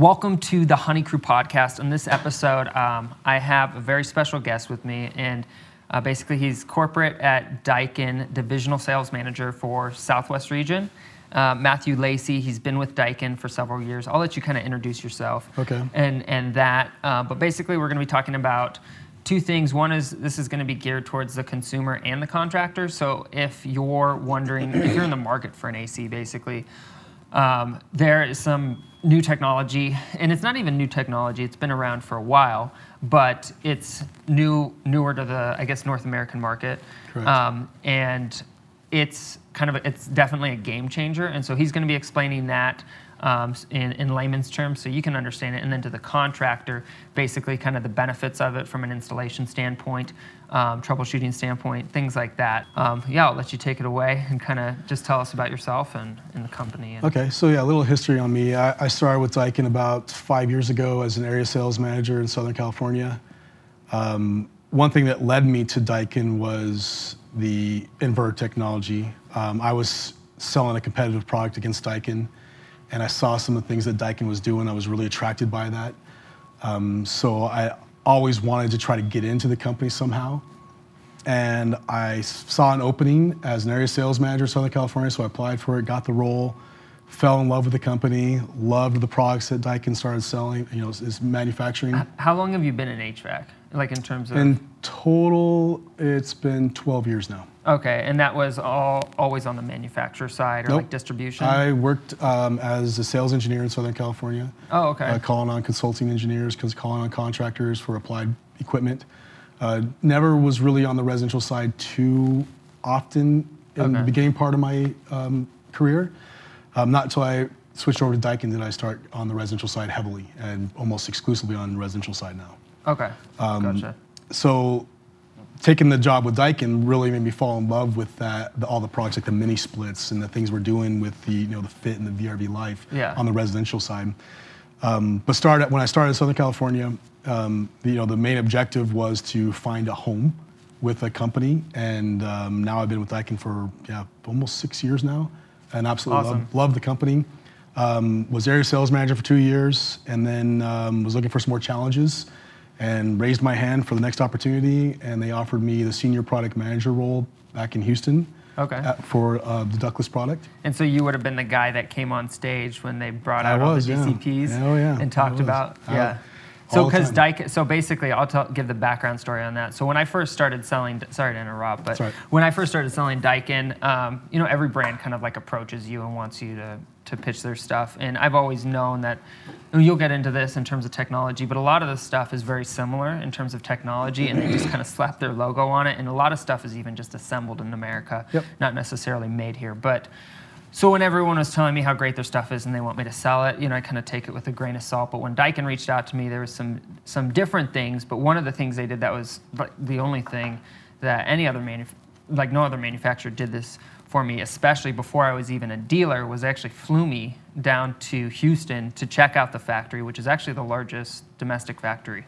Welcome to the Honey Crew Podcast. On this episode, I have a very special guest with me, and basically he's corporate at Daikin, divisional sales manager for Southwest Region, Matthew Lacy. He's been with Daikin for several years. I'll let you kind of introduce yourself. Okay. And that, but basically we're going to be talking about two things. One is this is going to be geared towards the consumer and the contractor. So if you're wondering, if you're in the market for an AC, basically, there is some new technology, and it's not even new technology, it's been around for a while, but it's newer to the, I guess, North American market. Correct. And it's kind of, it's definitely a game changer, and so he's going to be explaining that in layman's terms so you can understand it, and then to the contractor, basically kind of the benefits of it from an installation standpoint, troubleshooting standpoint, things like that. Yeah, I'll let you take it away and kind of just tell us about yourself and the company. Okay, so yeah, a little history on me. I started with Daikin about 5 years ago as an area sales manager in Southern California. One thing that led me to Daikin was the inverter technology. I was selling a competitive product against Daikin, and I saw some of the things that Daikin was doing. I was really attracted by that. So I always wanted to try to get into the company somehow. And I saw an opening as an area sales manager in Southern California, so I applied for it, got the role, fell in love with the company, loved the products that Daikin started selling, you know, is manufacturing. How long have you been in HVAC? Like in terms of? In total, it's been 12 years now. Okay, and that was always on the manufacturer side or like distribution? I worked as a sales engineer in Southern California. Oh, okay. Calling on consulting engineers, calling on contractors for applied equipment. Never was really on the residential side too often in the beginning part of my career. Not until I switched over to Daikin did I start on the residential side heavily, and almost exclusively on the residential side now. Okay, gotcha. So taking the job with Daikin really made me fall in love with that, all the products, like the mini splits and the things we're doing with the, you know, the Fit and the VRV Life on the residential side. But when I started in Southern California, the main objective was to find a home with a company, and now I've been with Daikin for almost 6 years now, and absolutely love the company. Was area sales manager for 2 years, and then was looking for some more challenges, and raised my hand for the next opportunity, and they offered me the senior product manager role back in Houston for the ductless product. And so you would have been the guy that came on stage when they brought out all the DCPs and talked about, So because Daikin, so basically I'll give the background story on that. So when I first started selling, sorry to interrupt, but when I first started selling Daikin, every brand kind of like approaches you and wants you to pitch their stuff. And I've always known that, and you'll get into this in terms of technology, but a lot of this stuff is very similar in terms of technology, and they just kind of slap their logo on it. And a lot of stuff is even just assembled in America, not necessarily made here. But so when everyone was telling me how great their stuff is and they want me to sell it, I kind of take it with a grain of salt. But when Daikin reached out to me, there was some different things. But one of the things they did that was the only thing that any other no other manufacturer did this for me, especially before I was even a dealer, was actually flew me down to Houston to check out the factory, which is actually the largest domestic factory.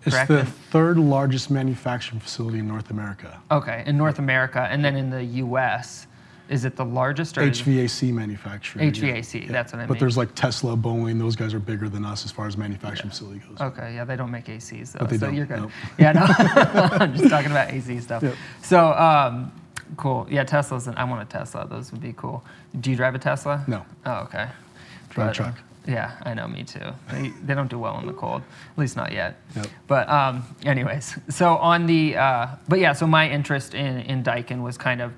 Correct? It's the third largest manufacturing facility in North America. Okay, in North America, and then in the U.S. Is it the largest? Or HVAC manufacturer. HVAC, that's what I mean. But there's like Tesla, Boeing, those guys are bigger than us as far as manufacturing facility goes. Okay, they don't make ACs though, but they you're good. Nope. Yeah, no, I'm just talking about AC stuff. Yep. So, cool. Yeah, Teslas, I want a Tesla, those would be cool. Do you drive a Tesla? No. Oh, okay. Drive a truck. Yeah, I know, me too. They don't do well in the cold, at least not yet. Yep. But anyways, so on the, so my interest in Daikin was kind of,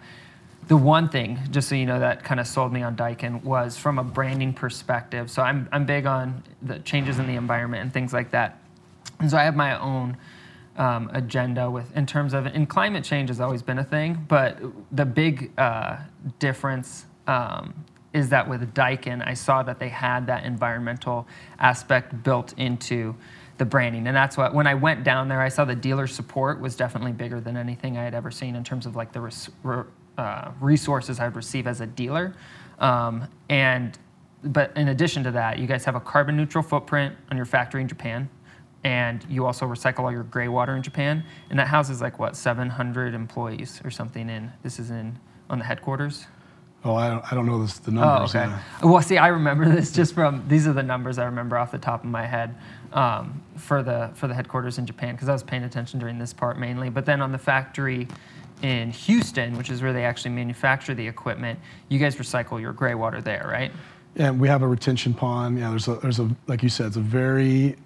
the one thing, just so you know, that kind of sold me on Daikin was from a branding perspective. So I'm big on the changes in the environment and things like that. And so I have my own agenda in terms of, and climate change has always been a thing, but the big difference is that with Daikin, I saw that they had that environmental aspect built into the branding. And that's what, when I went down there, I saw the dealer support was definitely bigger than anything I had ever seen in terms of like the resources I'd receive as a dealer, but in addition to that, you guys have a carbon neutral footprint on your factory in Japan, and you also recycle all your gray water in Japan, and that houses like 700 employees or something. This is on the headquarters. Oh, I don't know the numbers. Oh, okay. Well, see, I remember this just from, these are the numbers I remember off the top of my head for the headquarters in Japan, because I was paying attention during this part mainly. But then on the factory in Houston, which is where they actually manufacture the equipment, you guys recycle your gray water there, right? Yeah, we have a retention pond. Yeah, there's a like you said, it's a very,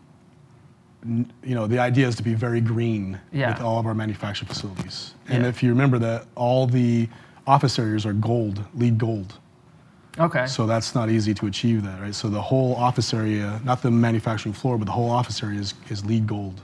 you know, the idea is to be very green with all of our manufacturing facilities. And if you remember that, all the office areas are gold, LEED gold. Okay. So that's not easy to achieve that, right? So the whole office area, not the manufacturing floor, but the whole office area is LEED gold.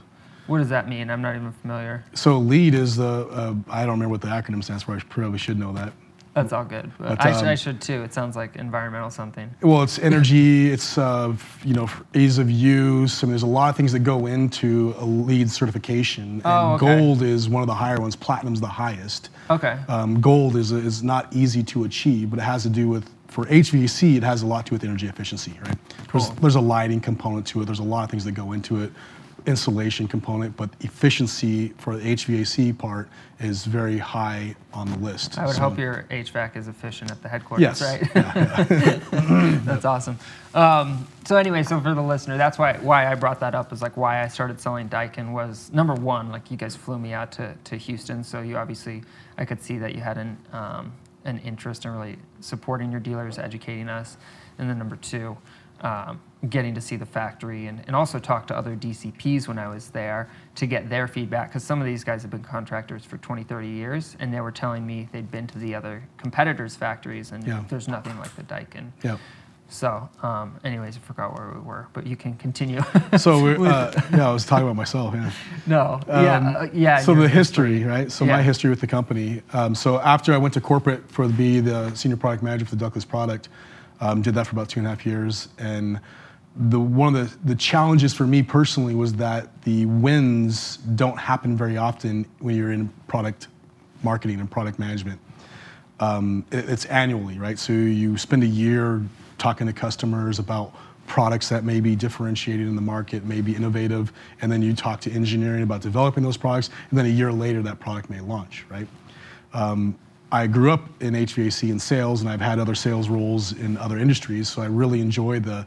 What does that mean? I'm not even familiar. So LEED is the, I don't remember what the acronym stands for. I probably should know that. That's all good. But I should too. It sounds like environmental something. Well, it's energy, it's ease of use. I mean, there's a lot of things that go into a LEED certification. And gold is one of the higher ones. Platinum's the highest. Okay. Gold is not easy to achieve, but it has to do with, for HVAC, it has a lot to do with energy efficiency, right? Cool. There's a lighting component to it. There's a lot of things that go into it. Insulation component, but efficiency for the HVAC part is very high on the list. I would hope your HVAC is efficient at the headquarters, right? Yeah. That's awesome. So for the listener, that's why I brought that up, is like why I started selling Daikin was, number one, like you guys flew me out to Houston, so you obviously, I could see that you had an interest in really supporting your dealers, educating us, and then number two, getting to see the factory and also talk to other DCPs when I was there to get their feedback, because some of these guys have been contractors for 20, 30 years, and they were telling me they'd been to the other competitors' factories, and there's nothing like the Daikin. Yeah. So, I forgot where we were, but you can continue. So, I was talking about myself, So the history, right? So my history with the company. So after I went to corporate to be the senior product manager for the ductless product, did that for about 2.5 years, and one of the challenges for me personally was that the wins don't happen very often when you're in product marketing and product management. It's annually, right? So you spend a year talking to customers about products that may be differentiated in the market, may be innovative, and then you talk to engineering about developing those products, and then a year later that product may launch, right? I grew up in HVAC and sales, and I've had other sales roles in other industries, so I really enjoy the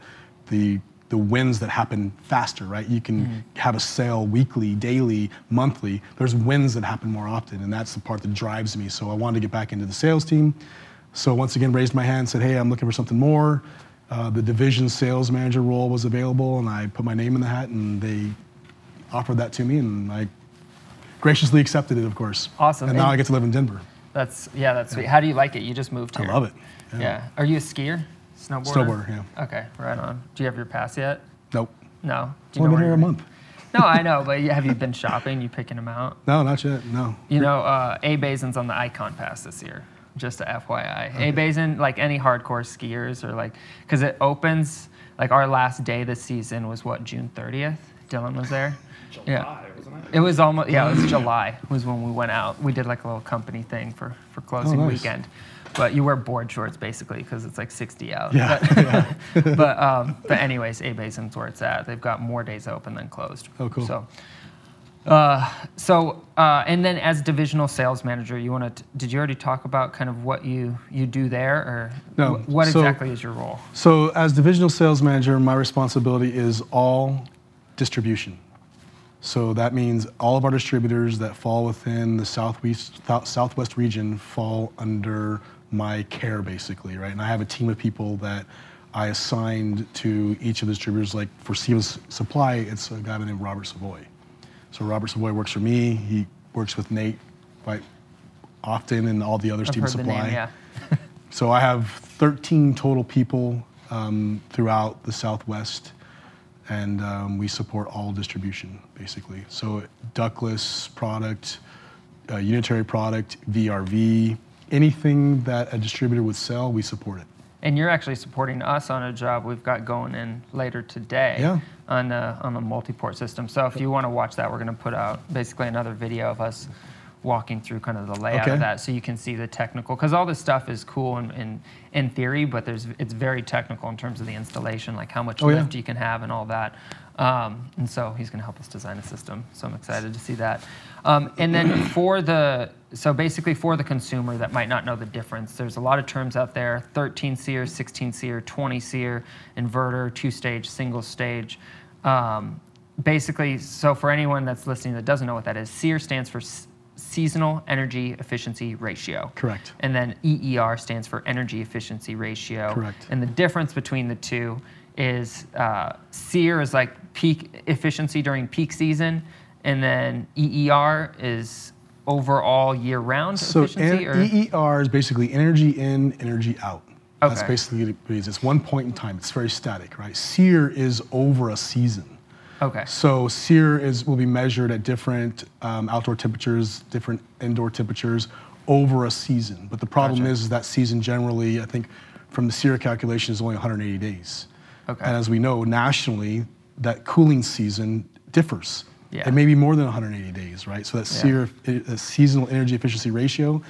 wins that happen faster, right? You can have a sale weekly, daily, monthly. There's wins that happen more often, and that's the part that drives me. So I wanted to get back into the sales team. So once again, raised my hand and said, hey, I'm looking for something more. The division sales manager role was available, and I put my name in the hat, and they offered that to me, and I graciously accepted it, of course. Awesome. And now I get to live in Denver. That's sweet. How do you like it? You just moved here. I love it. Yeah. Are you a skier? Snowboarder, yeah. Okay, right on. Do you have your pass yet? Nope. No? I've been here a month. No, I know, but have you been shopping? You picking them out? No, not yet, no. You know, A Basin's on the Icon Pass this year, just a FYI. Okay. A Basin, like any hardcore skiers or because it opens, like our last day this season was what, June 30th? Dylan was there. July, wasn't it? It was almost, it was July was when we went out. We did like a little company thing for closing weekend. But you wear board shorts basically because it's like 60 out. Yeah. But anyways, A Basin's where it's at. They've got more days open than closed. Oh, cool. So and then as divisional sales manager, did you already talk about kind of what you do there, or no, what exactly is your role? So as divisional sales manager, my responsibility is all distribution. So that means all of our distributors that fall within the Southwest region fall under my care, basically, right? And I have a team of people that I assigned to each of the distributors. Like for Steve's Supply, it's a guy named Robert Savoy. So Robert Savoy works for me. He works with Nate quite often and all the other Steve's Supply. I've heard the name, yeah. So I have 13 total people throughout the Southwest. And we support all distribution, basically. So ductless product, unitary product, VRV, anything that a distributor would sell, we support it. And you're actually supporting us on a job we've got going in later today on the multi-port system. So if you want to watch that, we're going to put out basically another video of us walking through kind of the layout of that so you can see the technical, because all this stuff is cool in theory, but it's very technical in terms of the installation, like how much lift you can have and all that. And so he's going to help us design a system. So I'm excited to see that. And then for the consumer that might not know the difference, there's a lot of terms out there: 13 SEER, 16 SEER, 20 SEER, inverter, two-stage, single-stage. Basically, so for anyone that's listening that doesn't know what that is, SEER stands for Seasonal Energy Efficiency Ratio. Correct. And then EER stands for Energy Efficiency Ratio. Correct. And the difference between the two is SEER is like peak efficiency during peak season, and then EER is overall year-round efficiency? EER is basically energy in, energy out. Okay. That's basically what it is. It's one point in time. It's very static, right? SEER is over a season. Okay. So SEER will be measured at different outdoor temperatures, different indoor temperatures over a season. But the problem is that season generally, I think, from the SEER calculation is only 180 days. Okay. And as we know, nationally, that cooling season differs. Yeah. It may be more than 180 days, right? So that SEER, seasonal energy efficiency ratio,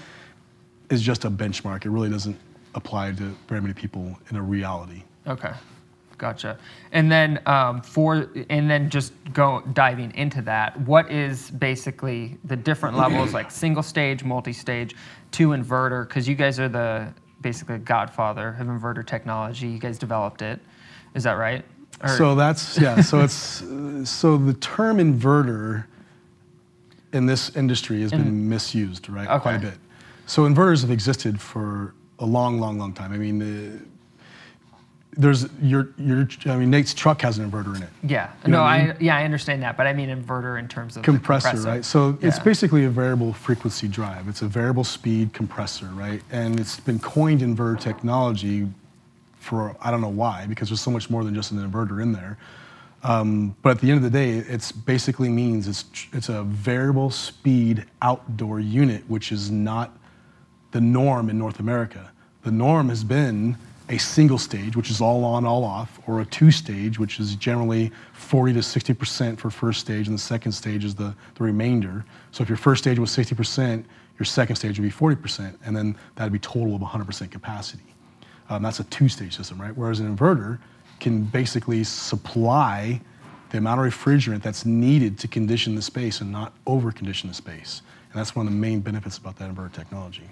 is just a benchmark. It really doesn't apply to very many people in a reality. Okay. Gotcha. And then diving into that, what is basically the different levels, like single stage, multi-stage, two inverter? Because you guys are basically godfather of inverter technology. You guys developed it. Is that right? So the term inverter in this industry has been misused, right? Okay. Quite a bit. So inverters have existed for a long, long, long time. I mean, Nate's truck has an inverter in it. Yeah. I understand that, but I mean inverter in terms of compressor, right? So it's basically a variable frequency drive. It's a variable speed compressor, right? And it's been coined inverter technology for, I don't know why, because there's so much more than just an inverter in there. But at the end of the day, it basically means it's a variable speed outdoor unit, which is not the norm in North America. The norm has been a single stage, which is all on, all off, or a two stage, which is generally 40 to 60% for first stage, and the second stage is the remainder. So if your first stage was 60%, your second stage would be 40%, and then that'd be total of 100% capacity. That's a two-stage system, right? Whereas an inverter can basically supply the amount of refrigerant that's needed to condition the space and not over-condition the space. And that's one of the main benefits about that inverter technology.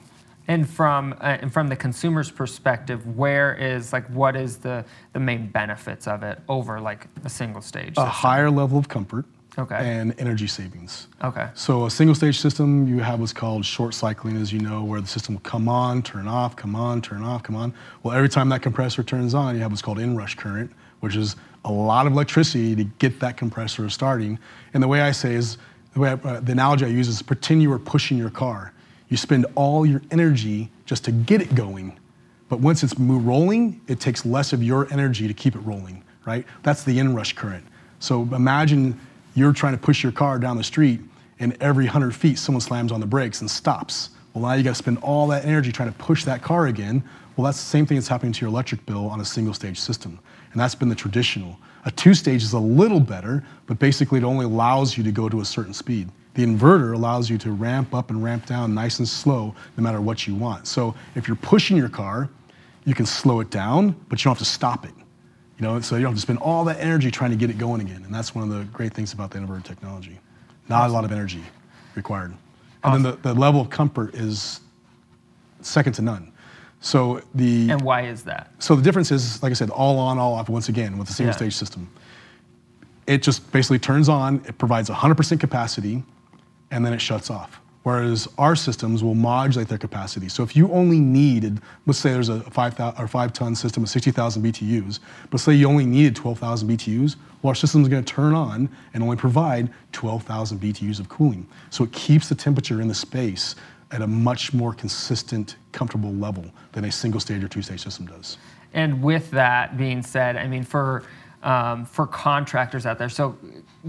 And from the consumer's perspective, what is the main benefits of it over like a single stage system? A higher level of comfort and energy savings. Okay. So a single stage system, you have what's called short cycling, as you know, where the system will come on, turn off, come on, turn off, come on. Well, every time that compressor turns on, you have what's called inrush current, which is a lot of electricity to get that compressor starting. And the analogy I use is pretend you were pushing your car. You spend all your energy just to get it going. But once it's rolling, it takes less of your energy to keep it rolling, right? That's the inrush current. So imagine you're trying to push your car down the street and every 100 feet someone slams on the brakes and stops. Well, now you gotta spend all that energy trying to push that car again. Well, that's the same thing that's happening to your electric bill on a single stage system. And that's been the traditional. A two stage is a little better, but basically it only allows you to go to a certain speed. The inverter allows you to ramp up and ramp down nice and slow no matter what you want. So if you're pushing your car, you can slow it down, but you don't have to stop it. You know, so you don't have to spend all that energy trying to get it going again. And that's one of the great things about the inverter technology. Not a lot of energy required. And then the level of comfort is second to none. So And why is that? So the difference is, like I said, all on, all off once again with the single stage system. It just basically turns on, it provides 100% capacity, and then it shuts off. Whereas our systems will modulate their capacity. So if you only needed, let's say there's a 5-ton system with 60,000 BTUs, but say you only needed 12,000 BTUs, well, our system's gonna turn on and only provide 12,000 BTUs of cooling. So it keeps the temperature in the space at a much more consistent, comfortable level than a single stage or two stage system does. And with that being said, I mean, for for contractors out there. So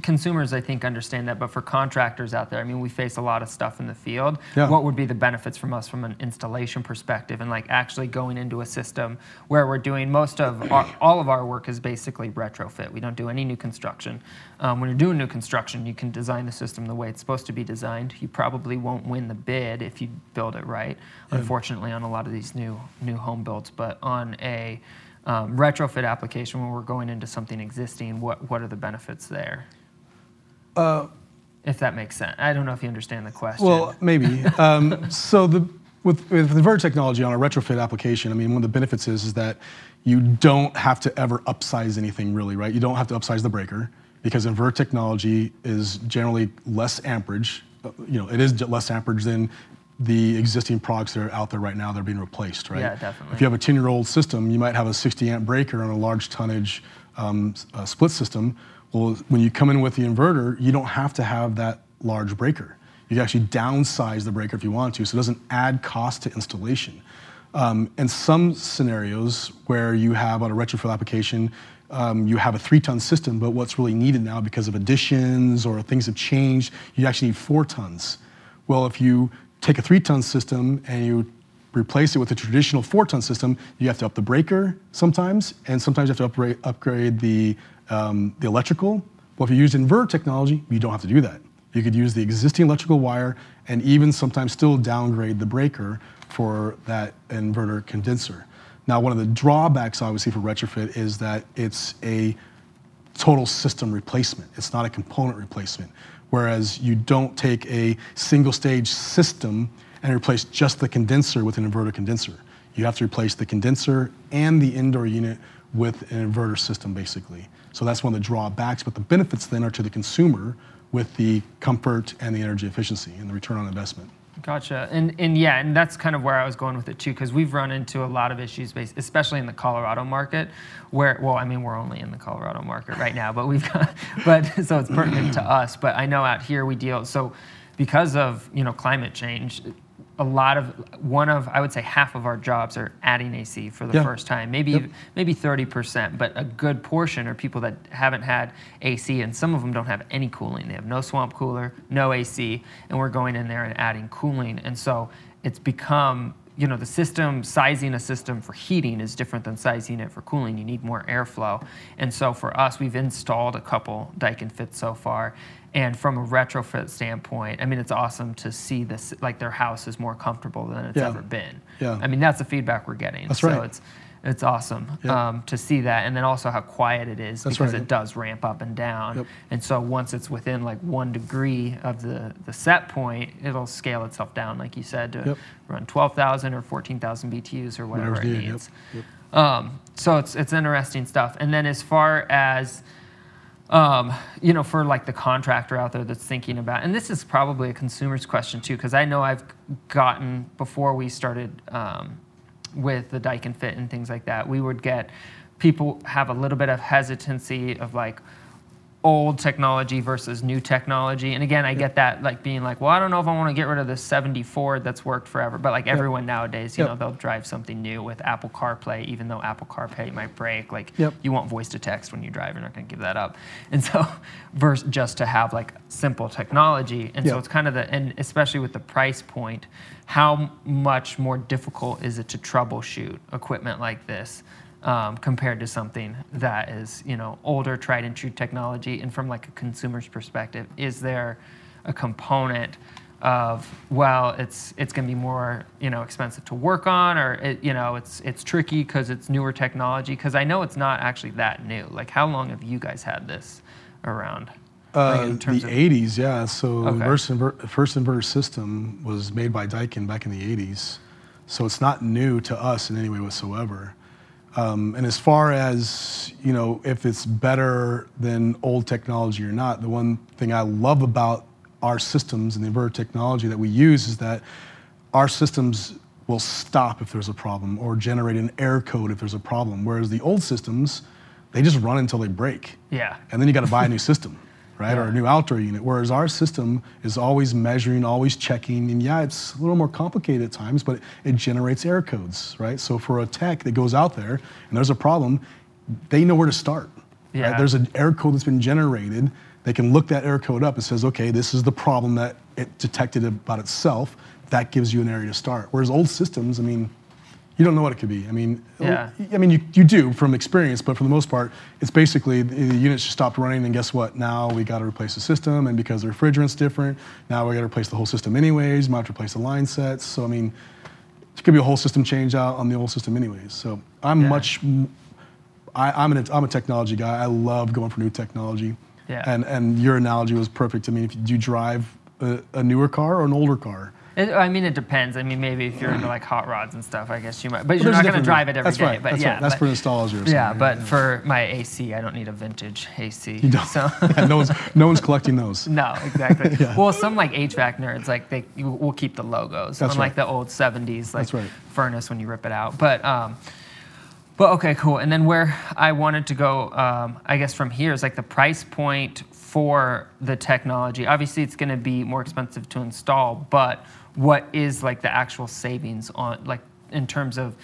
consumers, I think, understand that, but for contractors out there, I mean, we face a lot of stuff in the field. Yeah. What would be the benefits from us from an installation perspective and like actually going into a system where we're doing most of all of our work is basically retrofit. We don't do any new construction. When you're doing new construction, you can design the system the way it's supposed to be designed. You probably won't win the bid if you build it right, unfortunately, on a lot of these new home builds. But on a retrofit application, when we're going into something existing, what are the benefits there? If that makes sense. I don't know if you understand the question. Well, maybe. So with the Verge technology on a retrofit application, I mean, one of the benefits is that you don't have to ever upsize anything really, right? You don't have to upsize the breaker because inverter technology is generally less amperage. You know, it is less amperage than the existing products that are out there right now that are being replaced, right? Yeah, definitely. If you have a 10-year-old system, you might have a 60 amp breaker on a large tonnage split system. Well, when you come in with the inverter, you don't have to have that large breaker. You can actually downsize the breaker if you want to, so it doesn't add cost to installation. In some scenarios where you have on a retrofit application, you have a 3-ton system, but what's really needed now because of additions or things have changed, you actually need 4 tons. Well, if you take a 3-ton system and you replace it with a traditional 4-ton system, you have to up the breaker sometimes, and sometimes you have to upgrade the electrical. Well, if you use inverter technology, you don't have to do that. You could use the existing electrical wire and even sometimes still downgrade the breaker for that inverter condenser. Now, one of the drawbacks, obviously, for retrofit is that it's a total system replacement. It's not a component replacement. Whereas you don't take a single stage system and replace just the condenser with an inverter condenser. You have to replace the condenser and the indoor unit with an inverter system, basically. So that's one of the drawbacks, but the benefits then are to the consumer with the comfort and the energy efficiency and the return on investment. Gotcha. And that's kind of where I was going with it too, because we've run into a lot of issues, especially in the Colorado market, where, well, I mean, we're only in the Colorado market right now, but so it's pertinent to us. But I know out here we deal, so because of, climate change, I would say half of our jobs are adding AC for the first time, maybe 30%, but a good portion are people that haven't had AC, and some of them don't have any cooling. They have no swamp cooler, no AC, and we're going in there and adding cooling. And so it's become, the system, sizing a system for heating is different than sizing it for cooling. You need more airflow. And so for us, we've installed a couple Daikin Fits so far. And from a retrofit standpoint, I mean, it's awesome to see this, like their house is more comfortable than it's ever been. Yeah. I mean, that's the feedback we're getting. That's right. So it's awesome to see that. And then also how quiet it is because it does ramp up and down. Yep. And so once it's within like 1 degree of the set point, it'll scale itself down, like you said, to run 12,000 or 14,000 BTUs or whatever it needs. Yep. So it's interesting stuff. And then as far as... for like the contractor out there that's thinking about, and this is probably a consumer's question too, because I know I've gotten, before we started with the Daikin Fit and things like that, we would get people have a little bit of hesitancy of like old technology versus new technology. And again, I get that, like being like, well, I don't know if I want to get rid of this 70 Ford that's worked forever, but like everyone nowadays, they'll drive something new with Apple CarPlay, even though Apple CarPlay might break, like you want voice to text when you drive, you're not going to give that up. And so versus just to have like simple technology. And so it's kind of and especially with the price point, how much more difficult is it to troubleshoot equipment like this? Compared to something that is, older, tried and true technology, and from like a consumer's perspective, is there a component of, well, it's going to be more, expensive to work on, or it's tricky because it's newer technology? Because I know it's not actually that new. Like, how long have you guys had this around? In terms of the 80s, yeah. So the first inverter system was made by Daikin back in the 80s. So it's not new to us in any way whatsoever. And as far as, if it's better than old technology or not, the one thing I love about our systems and the inverter technology that we use is that our systems will stop if there's a problem or generate an error code if there's a problem, whereas the old systems, they just run until they break. Yeah. And then you got to buy a new system, right, or a new outdoor unit, whereas our system is always measuring, always checking, and it's a little more complicated at times, but it generates error codes, right? So for a tech that goes out there and there's a problem, they know where to start. Yeah. Right? There's an error code that's been generated. They can look that error code up. It says, okay, this is the problem that it detected about itself. That gives you an area to start. Whereas old systems, I mean, you don't know what it could be. I mean, yeah. I mean, you do from experience, but for the most part, it's basically the units just stopped running, and guess what? Now we got to replace the system, and because the refrigerant's different, now we got to replace the whole system anyways. Might have to replace the line sets. So I mean, it could be a whole system change out on the old system anyways. So I'm I'm a technology guy. I love going for new technology. Yeah. And your analogy was perfect. I mean, if you drive a newer car or an older car. I mean, it depends. I mean, maybe if you're into like hot rods and stuff, I guess you might. But you're not going to drive it every day. Right, but right. That's for nostalgia or something. Yeah, but for my AC, I don't need a vintage AC. You don't. So. Yeah, no one's collecting those. No, exactly. Yeah. Well, some like HVAC nerds, like they will keep the logos. That's on, like the old 70s like furnace when you rip it out. But okay, cool. And then where I wanted to go, I guess from here is like the price point for the technology. Obviously, it's going to be more expensive to install, but what is like the actual savings on like in terms of,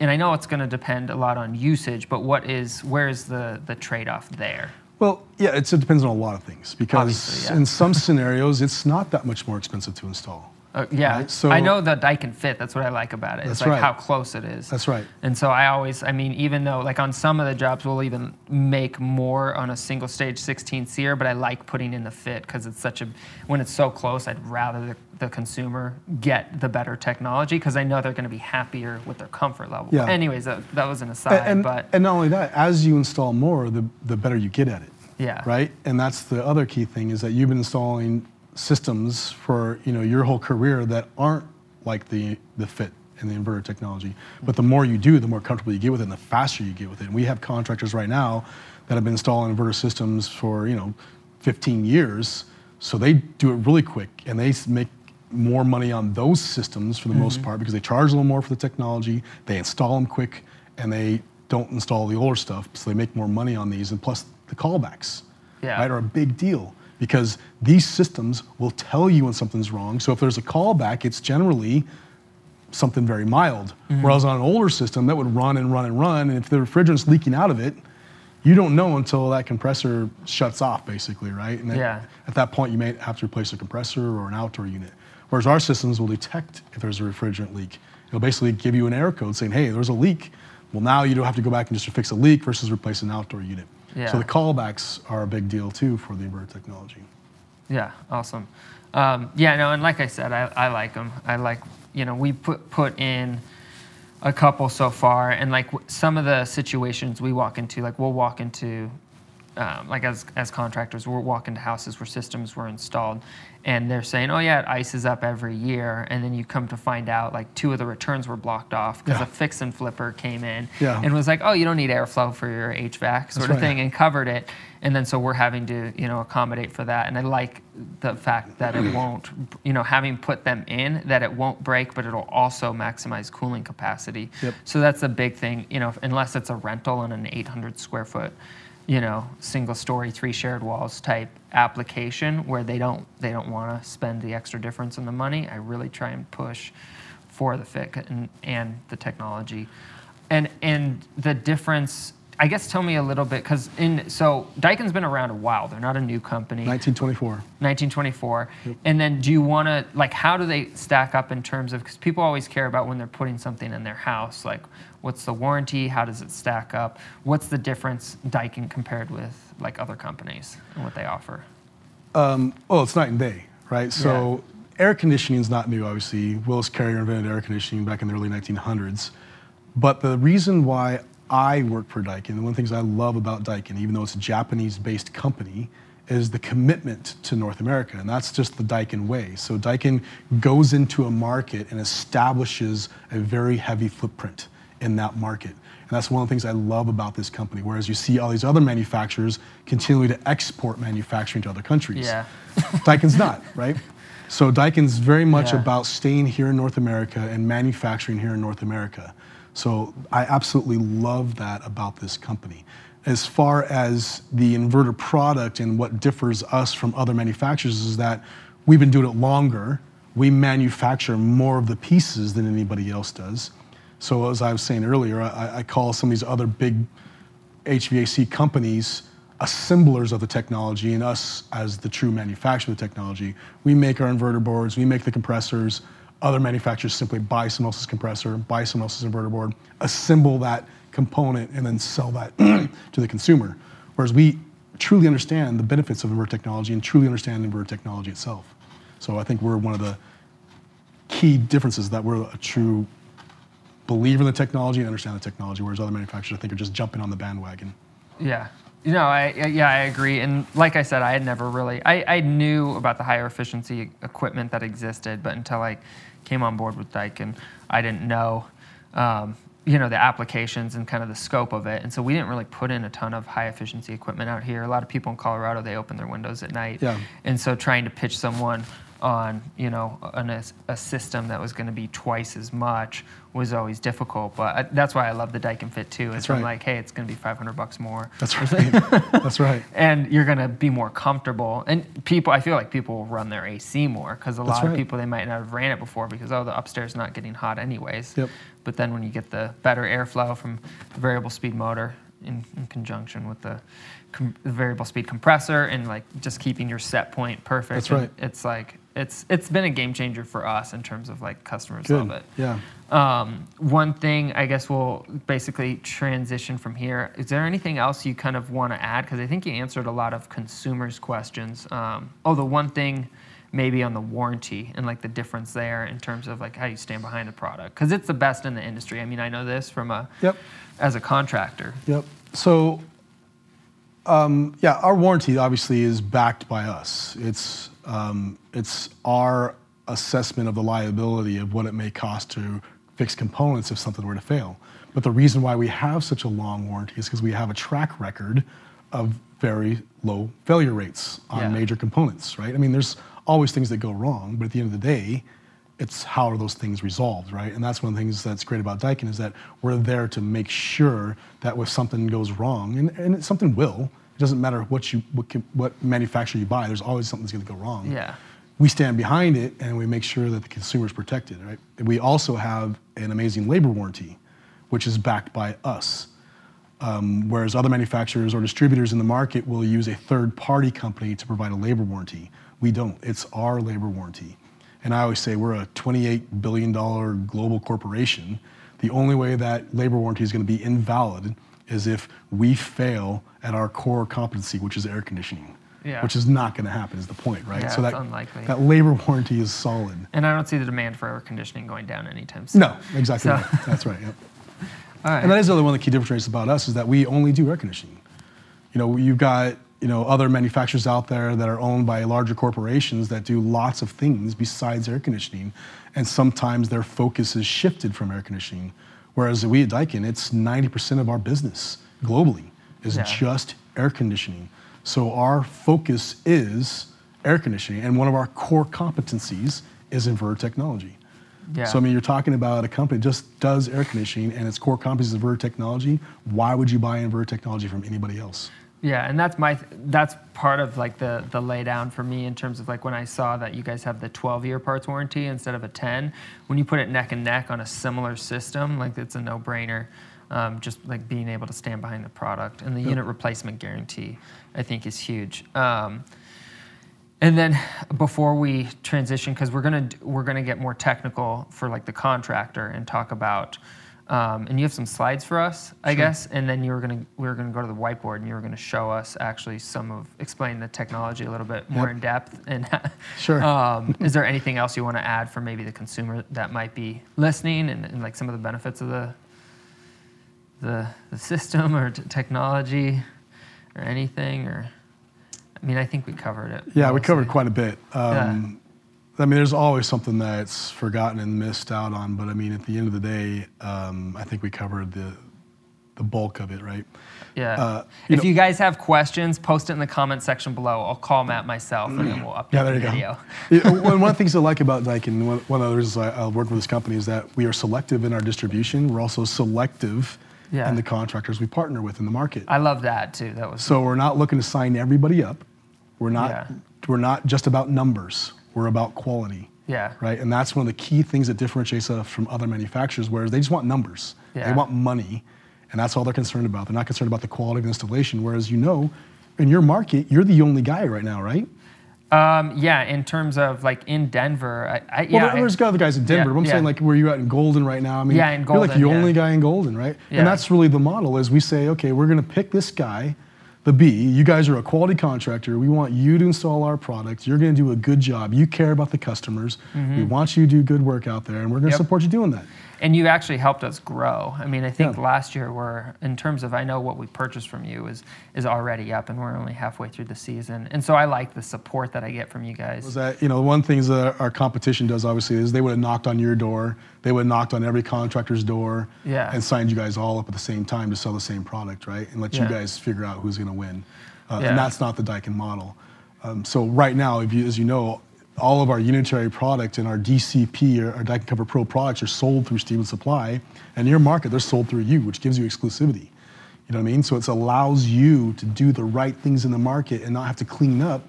and I know it's going to depend a lot on usage, but where's the trade-off there? Well, yeah, it depends on a lot of things because in some scenarios it's not that much more expensive to install. Right? So, I know the Daikin Fit, that's what I like about it. It's like how close it is. That's right. And so even though like on some of the jobs we'll even make more on a single stage 16 SEER, but I like putting in the Fit because it's when it's so close, I'd rather the consumer get the better technology because I know they're going to be happier with their comfort level. Yeah. Anyways, that was an aside. And not only that, as you install more, the better you get at it. Yeah. Right? And that's the other key thing is that you've been installing systems for your whole career that aren't like the Fit and the inverter technology. But the more you do, the more comfortable you get with it and the faster you get with it. And we have contractors right now that have been installing inverter systems for 15 years. So they do it really quick and they make more money on those systems for the most part because they charge a little more for the technology, they install them quick, and they don't install the older stuff. So they make more money on these, and plus the callbacks are a big deal. Because these systems will tell you when something's wrong. So if there's a callback, it's generally something very mild. Whereas on an older system, that would run and run and run. And if the refrigerant's leaking out of it, you don't know until that compressor shuts off, basically, right? And at that point, you may have to replace a compressor or an outdoor unit. Whereas our systems will detect if there's a refrigerant leak. It'll basically give you an error code saying, hey, there's a leak. Well, now you don't have to go back and just fix a leak versus replace an outdoor unit. Yeah. So the callbacks are a big deal, too, for the inverter technology. Yeah, awesome. And like I said, I like them. I like, we put in a couple so far, and like some of the situations we walk into, like we'll walk into, as contractors, we'll walk into houses where systems were installed, and they're saying, oh, yeah, it ices up every year. And then you come to find out, like, 2 of the returns were blocked off because a fix and flipper came in and was like, oh, you don't need airflow for your HVAC sort of thing and covered it. And then so we're having to, accommodate for that. And I like the fact that it won't, having put them in, that it won't break, but it'll also maximize cooling capacity. Yep. So that's a big thing, unless it's a rental in an 800 square foot single story, 3 shared walls type application where they don't want to spend the extra difference in the money. I really try and push for the Fit and the technology. And the difference, I guess tell me a little bit, because Daikin's been around a while. They're not a new company. 1924. Yep. And then do you want to, like, how do they stack up in terms of, because people always care about when they're putting something in their house, like what's the warranty, how does it stack up? What's the difference Daikin compared with like other companies and what they offer? Well, it's night and day, right? So air conditioning is not new, obviously. Willis Carrier invented air conditioning back in the early 1900s. But the reason why I work for Daikin, and one of the things I love about Daikin, even though it's a Japanese-based company, is the commitment to North America, and that's just the Daikin way. So Daikin goes into a market and establishes a very heavy footprint in that market. And that's one of the things I love about this company, whereas you see all these other manufacturers continually to export manufacturing to other countries. Yeah. Daikin's not, right? So Daikin's very much about staying here in North America and manufacturing here in North America. So I absolutely love that about this company. As far as the inverter product and what differs us from other manufacturers is that we've been doing it longer. We manufacture more of the pieces than anybody else does. So as I was saying earlier, I call some of these other big HVAC companies assemblers of the technology and us as the true manufacturer of the technology. We make our inverter boards, we make the compressors. Other manufacturers simply buy someone else's compressor, buy someone else's inverter board, assemble that component, and then sell that to the consumer. Whereas we truly understand the benefits of inverter technology and truly understand inverter technology itself. So I think we're one of the key differences, that we're a true believer in the technology and understand the technology, whereas other manufacturers, I think, are just jumping on the bandwagon. Yeah. You know, I agree. And like I said, I had never really, I knew about the higher efficiency equipment that existed, but until I came on board with Daikin, I didn't know, you know, the applications and kind of the scope of it. And so we didn't really put in a ton of high efficiency equipment out here. A lot of people in Colorado, they open their windows at night. Yeah. And so trying to pitch someone on, you know, a system that was going to be twice as much was always difficult. But that's why I love the Daikin Fit too. It's from like, hey, it's going to be $500 more. That's right. That's right. And you're going to be more comfortable. And people, I feel like people will run their AC more, because a lot of people, they might not have ran it before because, oh, the upstairs is not getting hot anyways. Yep. But then when you get the better airflow from the variable speed motor in conjunction with the variable speed compressor and like just keeping your set point perfect. That's right. It's like, It's been a game changer for us in terms of like customers love it. Yeah. One thing I guess we'll basically transition from here. Is there anything else you kind of want to add? Because I think you answered a lot of consumers' questions. The one thing maybe on the warranty and like the difference there in terms of like how you stand behind the product, because it's the best in the industry. I mean, I know this from as a contractor. Yep. So our warranty obviously is backed by us. It's our assessment of the liability of what it may cost to fix components if something were to fail. But the reason why we have such a long warranty is because we have a track record of very low failure rates on major components, right? I mean, there's always things that go wrong, but at the end of the day, it's how are those things resolved, right? And that's one of the things that's great about Daikin, is that we're there to make sure that if something goes wrong, and something will, it doesn't matter what manufacturer you buy, there's always something that's going to go wrong. Yeah. We stand behind it and we make sure that the consumer is protected, right? And we also have an amazing labor warranty, which is backed by us. Whereas other manufacturers or distributors in the market will use a third-party company to provide a labor warranty. We don't. It's our labor warranty. And I always say we're a $28 billion global corporation. The only way that labor warranty is going to be invalid is if we fail at our core competency, which is air conditioning, which is not going to happen, is the point, right? Yeah, so that, unlikely. That labor warranty is solid. And I don't see the demand for air conditioning going down anytime soon. No, exactly. So. Right. That's right. Yep. All right. And that is another one of the key differences about us, is that we only do air conditioning. You know, you've got, you know, other manufacturers out there that are owned by larger corporations that do lots of things besides air conditioning, and sometimes their focus is shifted from air conditioning. Whereas we at Daikin, it's 90% of our business globally is just air conditioning. So our focus is air conditioning, and one of our core competencies is inverter technology. Yeah. So I mean, you're talking about a company just does air conditioning and its core competency is inverter technology. Why would you buy inverter technology from anybody else? Yeah, and that's part of like the lay down for me in terms of like when I saw that you guys have the 12-year parts warranty instead of a 10. When you put it neck and neck on a similar system, like it's a no-brainer. Just like being able to stand behind the product, and the unit replacement guarantee, I think, is huge. And then before we transition, because we're gonna get more technical for like the contractor and talk about. And you have some slides for us, I guess. And then we were gonna go to the whiteboard, and you were gonna show us actually explain the technology a little bit more in depth. And is there anything else you want to add for maybe the consumer that might be listening, and like some of the benefits of the system or technology or anything? Or I mean, I think we covered it. Yeah, we covered quite a bit. I mean, there's always something that's forgotten and missed out on, but I mean, at the end of the day, I think we covered the bulk of it, right? Yeah. If you guys have questions, post it in the comment section below. I'll call Matt myself, and then we'll update the video. One of the things I like about Daikin, one of the others I work with this company, is that we are selective in our distribution. We're also selective in the contractors we partner with in the market. I love that too. That was so. We're not looking to sign everybody up. We're not just about numbers. We're about quality, right? And that's one of the key things that differentiates us from other manufacturers, whereas they just want numbers. They want money, and that's all they're concerned about. They're not concerned about the quality of the installation, whereas, you know, in your market, you're the only guy right now, right? Yeah, in terms of like in Denver, there's got other guys in Denver. Yeah, but I'm saying like where you're at in Golden right now. I mean, yeah, in Golden, you're like the only guy in Golden, right? Yeah. And that's really the model is we say, okay, we're going to pick this guy, the B. You guys are a quality contractor. We want you to install our product. You're going to do a good job. You care about the customers. Mm-hmm. We want you to do good work out there, and we're going to support you doing that. And you actually helped us grow. I mean, I think last year we're, in terms of, I know what we purchased from you is already up, and we're only halfway through the season. And so I like the support that I get from you guys. Was that, you know, one thing that our competition does, obviously, is they would have knocked on your door. They would have knocked on every contractor's door and signed you guys all up at the same time to sell the same product, right? And let you guys figure out who's going to win. And that's not the Daikin model. So right now, if you, as you know, all of our unitary product and our DCP, or our Daikin Cover Pro products, are sold through Steve's Supply, and in your market, they're sold through you, which gives you exclusivity. You know what I mean? So it allows you to do the right things in the market and not have to clean up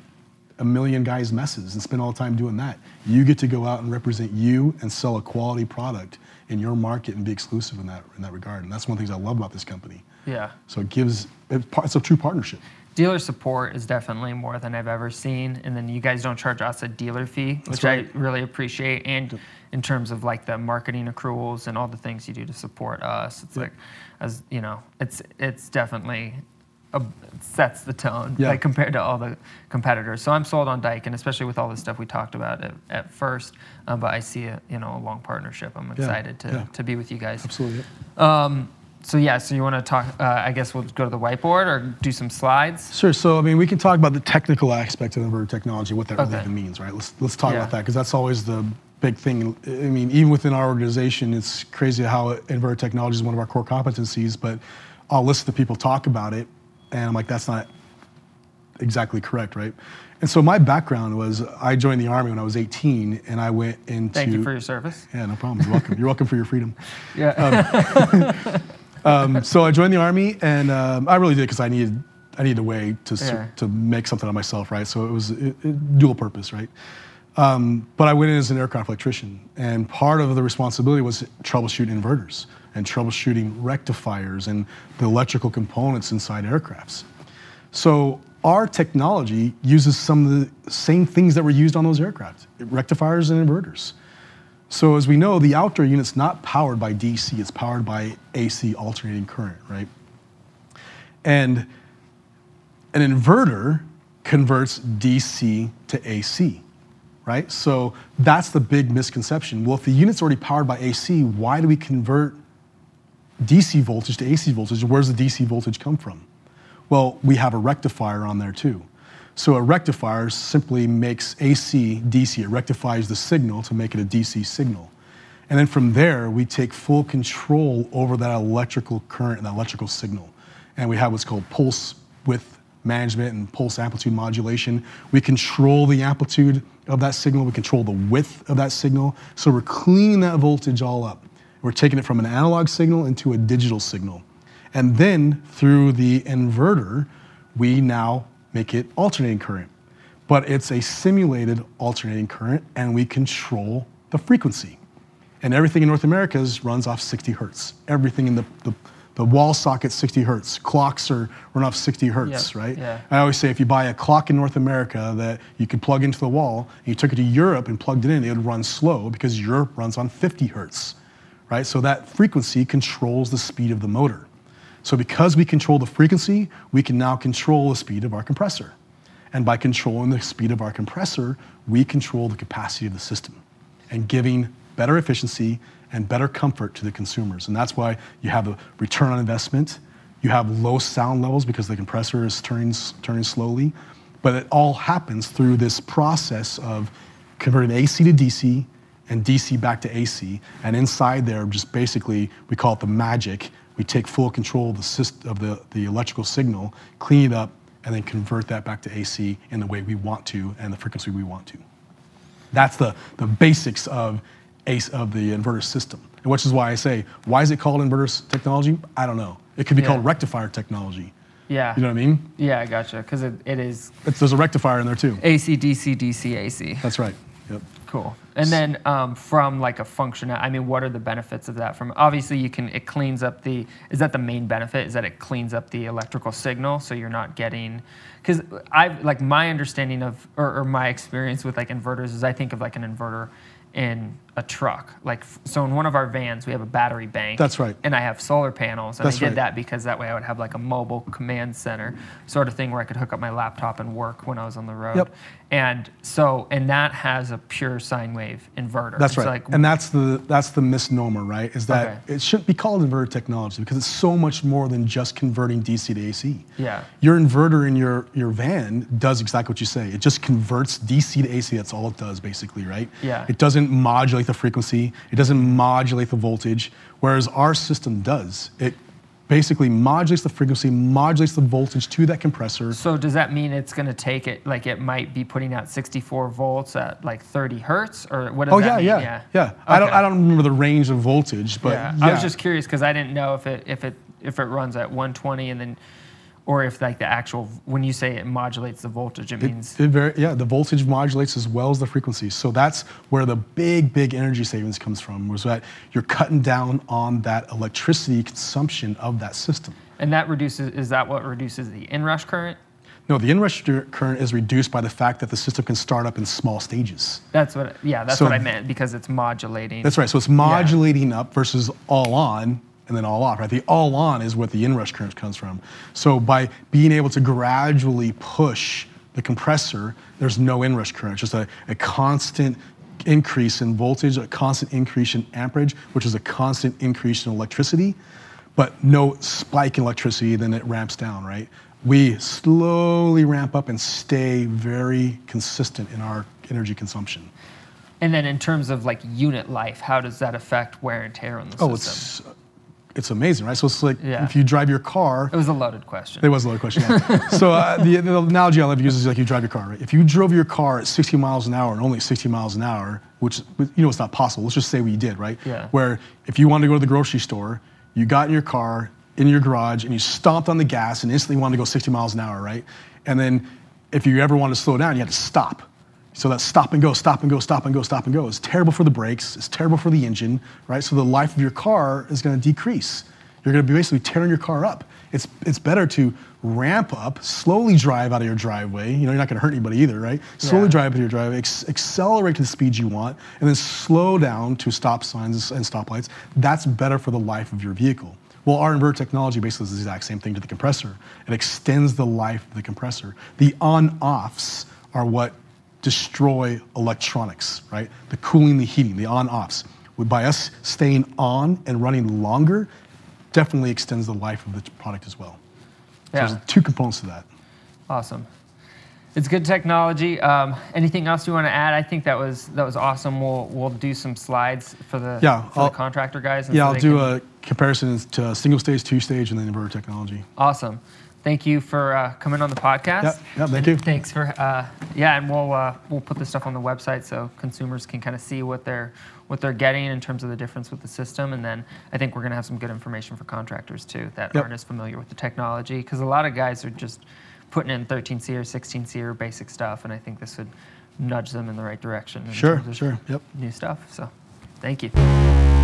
a million guys' messes and spend all the time doing that. You get to go out and represent you and sell a quality product in your market and be exclusive in that regard. And that's one of the things I love about this company. Yeah. So it gives, it's a true partnership. Dealer support is definitely more than I've ever seen, and then you guys don't charge us a dealer fee, which I really appreciate, and in terms of like the marketing accruals and all the things you do to support us, it's like, as you know, it's definitely it sets the tone like compared to all the competitors. So I'm sold on Daikin, especially with all the stuff we talked about at first, but I see a long partnership. I'm excited to be with you guys. Absolutely. So you want to talk, I guess we'll go to the whiteboard or do some slides? Sure, so I mean, we can talk about the technical aspect of inverter technology, what that really even means, right? Let's talk about that, because that's always the big thing. I mean, even within our organization, it's crazy how inverter technology is one of our core competencies, but I'll listen to people talk about it, and I'm like, that's not exactly correct, right? And so my background was I joined the Army when I was 18, and I went into... Thank you for your service. Yeah, no problem, you're welcome. You're welcome for your freedom. Yeah. So I joined the Army, and I really did because I needed a way to make something of myself, right? So it was dual purpose, right? But I went in as an aircraft electrician, and part of the responsibility was troubleshooting inverters and troubleshooting rectifiers and the electrical components inside aircrafts. So our technology uses some of the same things that were used on those aircraft, rectifiers and inverters. So as we know, the outdoor unit's not powered by DC, it's powered by AC, alternating current, right? And an inverter converts DC to AC, right? So that's the big misconception. Well, if the unit's already powered by AC, why do we convert DC voltage to AC voltage? Where does the DC voltage come from? Well, we have a rectifier on there too. So a rectifier simply makes AC DC. It rectifies the signal to make it a DC signal. And then from there, we take full control over that electrical current and that electrical signal. And we have what's called pulse width management and pulse amplitude modulation. We control the amplitude of that signal. We control the width of that signal. So we're cleaning that voltage all up. We're taking it from an analog signal into a digital signal. And then through the inverter, we now make it alternating current. But it's a simulated alternating current, and we control the frequency. And everything in North America runs off 60 hertz. Everything in the wall socket's 60 hertz. Clocks run off 60 hertz, right? Yeah. I always say if you buy a clock in North America that you could plug into the wall, and you took it to Europe and plugged it in, it would run slow because Europe runs on 50 hertz, right? So that frequency controls the speed of the motor. So because we control the frequency, we can now control the speed of our compressor. And by controlling the speed of our compressor, we control the capacity of the system and giving better efficiency and better comfort to the consumers. And that's why you have a return on investment, you have low sound levels because the compressor is turning slowly, but it all happens through this process of converting AC to DC and DC back to AC. And inside there, just basically, we call it the magic. We take full control of the system, of the electrical signal, clean it up, and then convert that back to AC in the way we want to and the frequency we want to. That's the basics of the inverter system, which is why I say, why is it called inverter technology? I don't know. It could be called rectifier technology. Yeah. You know what I mean? Yeah, I gotcha, because it is... There's a rectifier in there too. AC, DC, DC, AC. That's right. Yep. Cool. And then from like a function, I mean, what are the benefits of that? From obviously you can, it cleans up the, is that the main benefit? Is that it cleans up the electrical signal so you're not getting, because I've like my understanding of, or my experience with like inverters is I think of like an inverter in a truck. Like, so in one of our vans, we have a battery bank. That's right. And I have solar panels. And I did that because that way I would have like a mobile command center sort of thing where I could hook up my laptop and work when I was on the road. Yep. And so, and that has a pure sine wave inverter. That's right. Like, and that's the misnomer, right? Is that it shouldn't be called inverter technology because it's so much more than just converting DC to AC. Yeah. Your inverter in your van does exactly what you say. It just converts DC to AC. That's all it does basically, right? Yeah. It doesn't modulate the frequency, it doesn't modulate the voltage, whereas our system does. It basically modulates the frequency, modulates the voltage to that compressor. So does that mean it's going to take it, like it might be putting out 64 volts at like 30 hertz, or what does that mean? Yeah. Okay. I don't remember the range of voltage, but yeah. I was just curious because I didn't know if it runs at 120 and then, or if like the actual, when you say it modulates the voltage, it means... the voltage modulates as well as the frequency. So that's where the big energy savings comes from, was that you're cutting down on that electricity consumption of that system. And that reduces, is that what reduces the inrush current? No, the inrush current is reduced by the fact that the system can start up in small stages. That's what I meant, because it's modulating. That's right, so it's modulating up versus all on, and then all off, right? The all on is what the inrush current comes from. So by being able to gradually push the compressor, there's no inrush current, just a constant increase in voltage, a constant increase in amperage, which is a constant increase in electricity, but no spike in electricity, then it ramps down, right? We slowly ramp up and stay very consistent in our energy consumption. And then in terms of like unit life, how does that affect wear and tear on the system? It's amazing, right? So it's like if you drive your car... It was a loaded question. It was a loaded question, yeah. So the analogy I love to use is like you drive your car, right? If you drove your car at 60 miles an hour and only 60 miles an hour, which, it's not possible. Let's just say we did, right? Yeah. Where if you wanted to go to the grocery store, you got in your car, in your garage, and you stomped on the gas and instantly wanted to go 60 miles an hour, right? And then if you ever wanted to slow down, you had to stop. So that stop and go is terrible for the brakes, it's terrible for the engine, right? So the life of your car is gonna decrease. You're gonna be basically tearing your car up. It's better to ramp up, slowly drive out of your driveway, you're not gonna hurt anybody either, right? Slowly drive out of your driveway, accelerate to the speed you want, and then slow down to stop signs and stoplights. That's better for the life of your vehicle. Well, our inverter technology basically is the exact same thing to the compressor. It extends the life of the compressor. The on-offs are what destroy electronics, right? The cooling, the heating, the on-offs. By us staying on and running longer, definitely extends the life of the product as well. Yeah. So there's two components to that. Awesome. It's good technology. Anything else you want to add? I think that was awesome. We'll do some slides for the contractor guys. And I'll do a comparison to single stage, two stage, and then inverter technology. Awesome. Thank you for coming on the podcast. Yep, thank you. Thanks for and we'll put this stuff on the website so consumers can kind of see what they're getting in terms of the difference with the system, and then I think we're gonna have some good information for contractors too that aren't as familiar with the technology, because a lot of guys are just putting in 13C or 16C or basic stuff, and I think this would nudge them in the right direction. New stuff. So thank you.